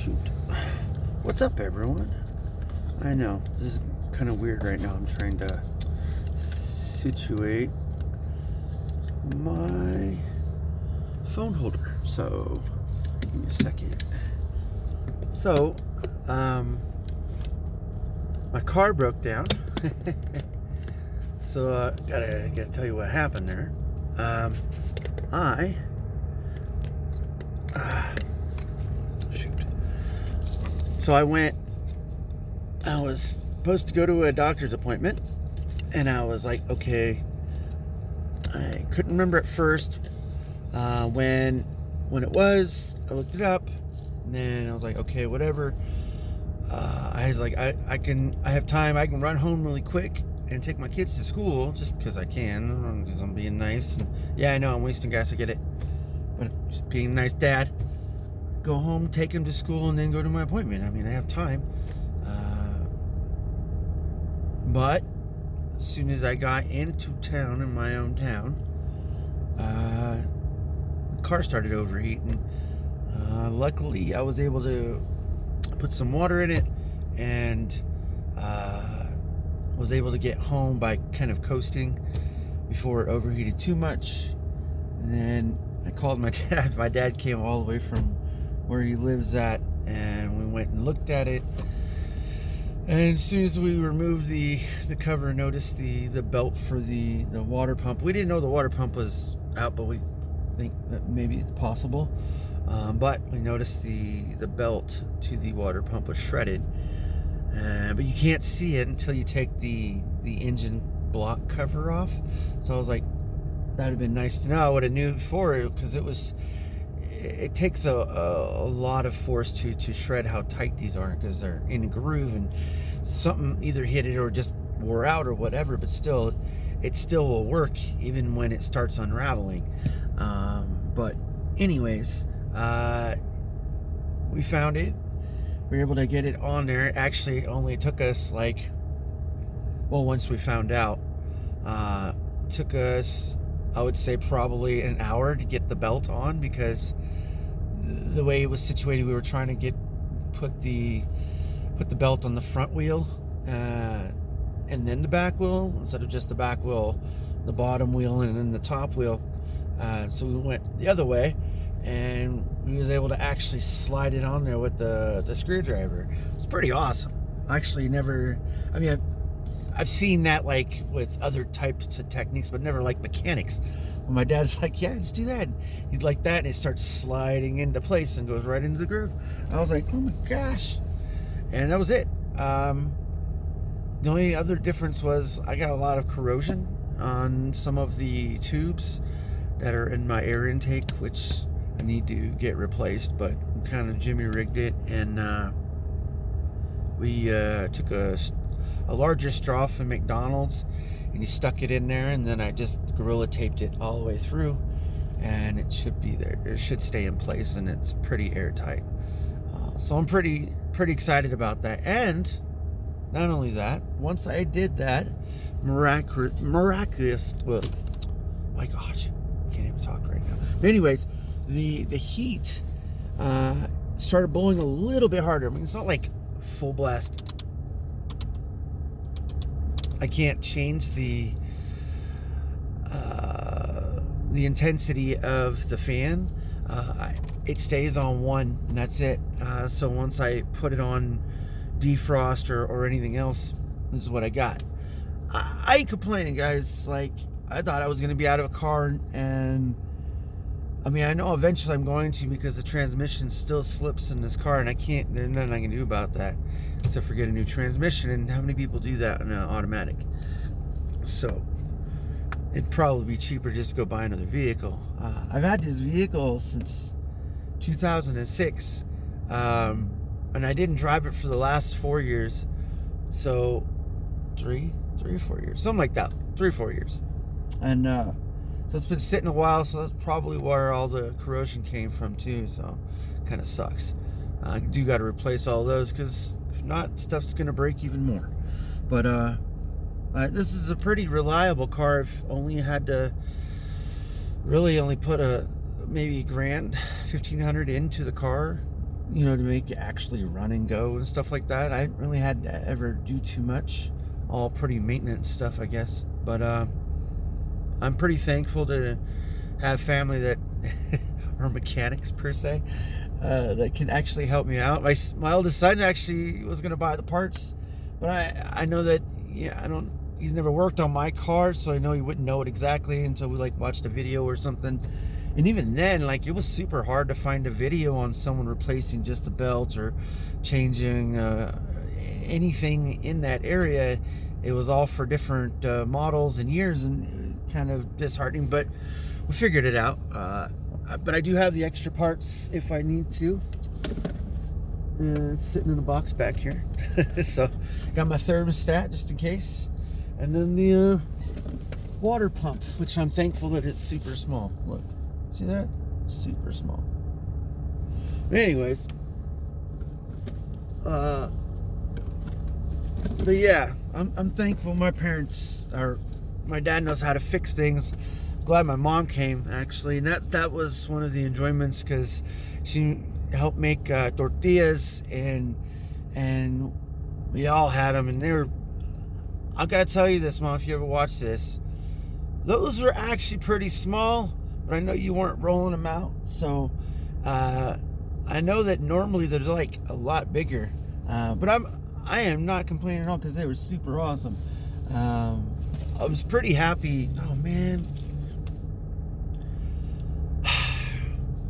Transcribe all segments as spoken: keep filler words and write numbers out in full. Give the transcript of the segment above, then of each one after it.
Shoot. What's up, everyone? I know, this is kind of weird right now. I'm trying to situate my phone holder. So, give me a second. So, um, my car broke down. So, uh, gotta, gotta tell you what happened there. Um, I... Uh, shoot. So I went... I was supposed to go to a doctor's appointment, and I was like, okay, I couldn't remember at first uh, when when it was. I looked it up, and then I was like, okay, whatever. Uh, I was like, I, I can, I have time. I can run home really quick and take my kids to school just because I can, because I'm being nice. And, yeah, I know I'm wasting gas. I get it, but just being a nice dad. Go home, take them to school, and then go to my appointment. I mean, I have time. But as soon as I got into town, in my own town, uh, the car started overheating. Uh, luckily, I was able to put some water in it and uh, was able to get home by kind of coasting before it overheated too much. And then I called my dad. My dad came all the way from where he lives at, and we went and looked at it. And as soon as we removed the, the cover, noticed the, the belt for the, the water pump. We didn't know the water pump was out, but we think that maybe it's possible. Um, but we noticed the, the belt to the water pump was shredded. Uh, but you can't see it until you take the, the engine block cover off. So I was like, that would have been nice to know. I would have knew before, because it was... It takes a, a, a lot of force to, to shred how tight these are, because they're in a groove and something either hit it or just wore out or whatever, but still, it still will work even when it starts unraveling. Um, but anyways, uh, we found it. We were able to get it on there. It actually only took us like, well, once we found out, uh, took us, I would say, probably an hour to get the belt on, because the way it was situated, we were trying to get put the put the belt on the front wheel uh, and then the back wheel, instead of just the back wheel, the bottom wheel, and then the top wheel. Uh, so we went the other way, and we was able to actually slide it on there with the the screwdriver. It's pretty awesome. I actually never, I mean, I've, I've seen that like with other types of techniques, but never like mechanics. My dad's like, yeah, just do that. He'd like that, and it starts sliding into place and goes right into the groove. I was like, oh my gosh. And that was it. Um, the only other difference was I got a lot of corrosion on some of the tubes that are in my air intake, which I need to get replaced, but kind of jimmy rigged it. And uh, we uh, took a, a larger straw from McDonald's, and you stuck it in there, and then I just gorilla taped it all the way through, and it should be there. It should stay in place, and it's pretty airtight. Uh, so I'm pretty pretty excited about that. And not only that, once I did that, miraculous, miraculous. Well, my gosh, I can't even talk right now. But anyways, the the heat uh, started blowing a little bit harder. I mean, it's not like full blast. I can't change the uh, the intensity of the fan. Uh, it stays on one, and that's it. Uh, so once I put it on defrost or, or anything else, this is what I got. I, I ain't complaining, guys. Like, I thought I was going to be out of a car, and I mean, I know eventually I'm going to, because the transmission still slips in this car, and I can't, there's nothing I can do about that except for get a new transmission. And how many people do that on an automatic? So it'd probably be cheaper just to go buy another vehicle. Uh, I've had this vehicle since two thousand six, um, and I didn't drive it for the last four years. So three, three or four years, something like that, three or four years. And, uh, so it's been sitting a while, so that's probably where all the corrosion came from too, so it kind of sucks. I uh, do got to replace all those, because if not, stuff's going to break even more. But uh, uh, this is a pretty reliable car. I've only had to really only put a maybe grand fifteen hundred into the car you know, to make it actually run and go and stuff like that. I really had to ever do too much. All pretty maintenance stuff, I guess. But uh, I'm pretty thankful to have family that, or mechanics per se, uh, that can actually help me out. My my oldest son actually was going to buy the parts, but I I know that yeah I don't. He's never worked on my car, so I know he wouldn't know it exactly until we like watched a video or something. And even then, like, it was super hard to find a video on someone replacing just the belt or changing uh, anything in that area. It was all for different uh, models and years, and kind of disheartening, but we figured it out. Uh, but I do have the extra parts if I need to. Uh, it's sitting in a box back here. So got my thermostat just in case. And then the uh, water pump, which I'm thankful that it's super small. Look, see that? It's super small. Anyways, uh, but yeah, I'm I'm thankful my parents are. My dad knows how to fix things. Glad my mom came actually, and that that was one of the enjoyments because she helped make uh, tortillas, and and we all had them, and they were. I gotta tell you this, Mom, if you ever watch this, those were actually pretty small, but I know you weren't rolling them out, so uh, I know that normally they're like a lot bigger, uh, but I'm I am not complaining at all because they were super awesome. Um, I was pretty happy. Oh man,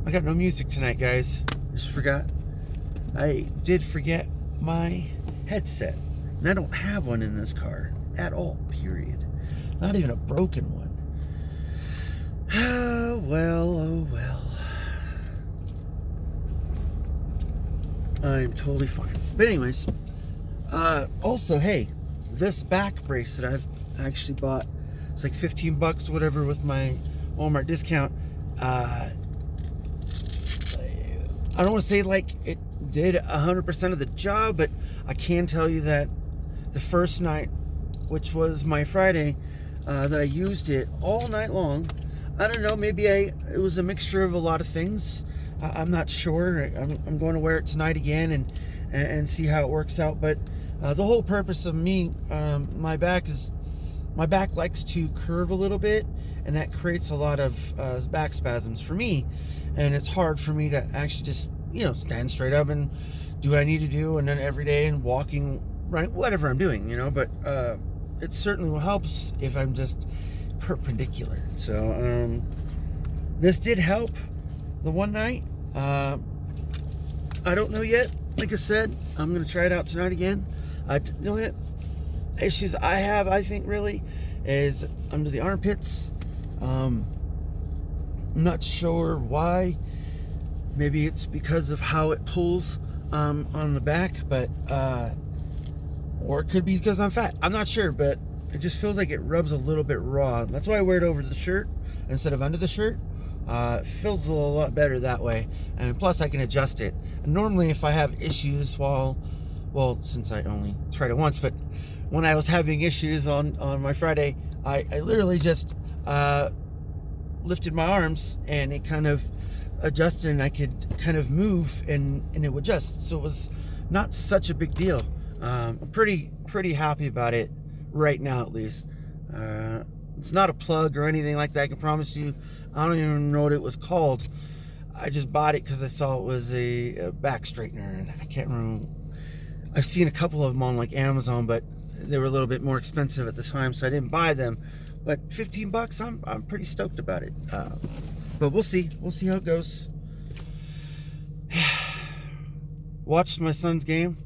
I got no music tonight, guys. Just forgot. I did forget my headset, and I don't have one in this car. At all, period. Not even a broken one. Oh well, oh well. I'm totally fine. But anyways, uh, also, hey, this back brace that I've actually bought, it's like fifteen bucks or whatever with my Walmart discount. Uh, I don't want to say like it did one hundred percent of the job, but I can tell you that the first night, which was my Friday, uh, that I used it all night long. I don't know, maybe I it was a mixture of a lot of things. I, I'm not sure. I'm, I'm going to wear it tonight again and and see how it works out. But uh, the whole purpose of me, um, my back is my back likes to curve a little bit, and that creates a lot of uh, back spasms for me, and it's hard for me to actually just you know stand straight up and do what I need to do, and then every day and walking. Right, whatever I'm doing, you know, but uh, it certainly helps if I'm just perpendicular. So um, this did help the one night. Uh, I don't know yet. Like I said, I'm gonna try it out tonight again. Uh, the only issues I have, I think, really, is under the armpits. Um, I'm not sure why. Maybe it's because of how it pulls um, on the back, but. Uh, Or it could be because I'm fat. I'm not sure, but it just feels like it rubs a little bit raw. That's why I wear it over the shirt instead of under the shirt. Uh, it feels a lot better that way. And plus, I can adjust it. And normally, if I have issues while... Well, since I only tried it once, but when I was having issues on, on my Friday, I, I literally just uh, lifted my arms and it kind of adjusted and I could kind of move and, and it would adjust. So it was not such a big deal. Um, I'm pretty, pretty happy about it right now, at least. Uh, it's not a plug or anything like that. I can promise you, I don't even know what it was called. I just bought it because I saw it was a, a back straightener, and I can't remember. I've seen a couple of them on like Amazon, but they were a little bit more expensive at the time, so I didn't buy them. But fifteen bucks, I'm, I'm pretty stoked about it. Uh, but we'll see. We'll see how it goes. Watched my son's game.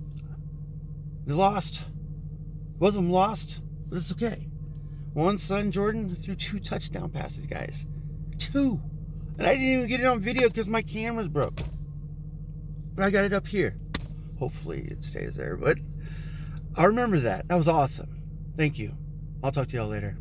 They lost. Both of them lost, but it's okay. One son, Jordan, threw two touchdown passes, guys. Two. And I didn't even get it on video because my camera's broke. But I got it up here. Hopefully it stays there, but I remember that. That was awesome. Thank you. I'll talk to y'all later.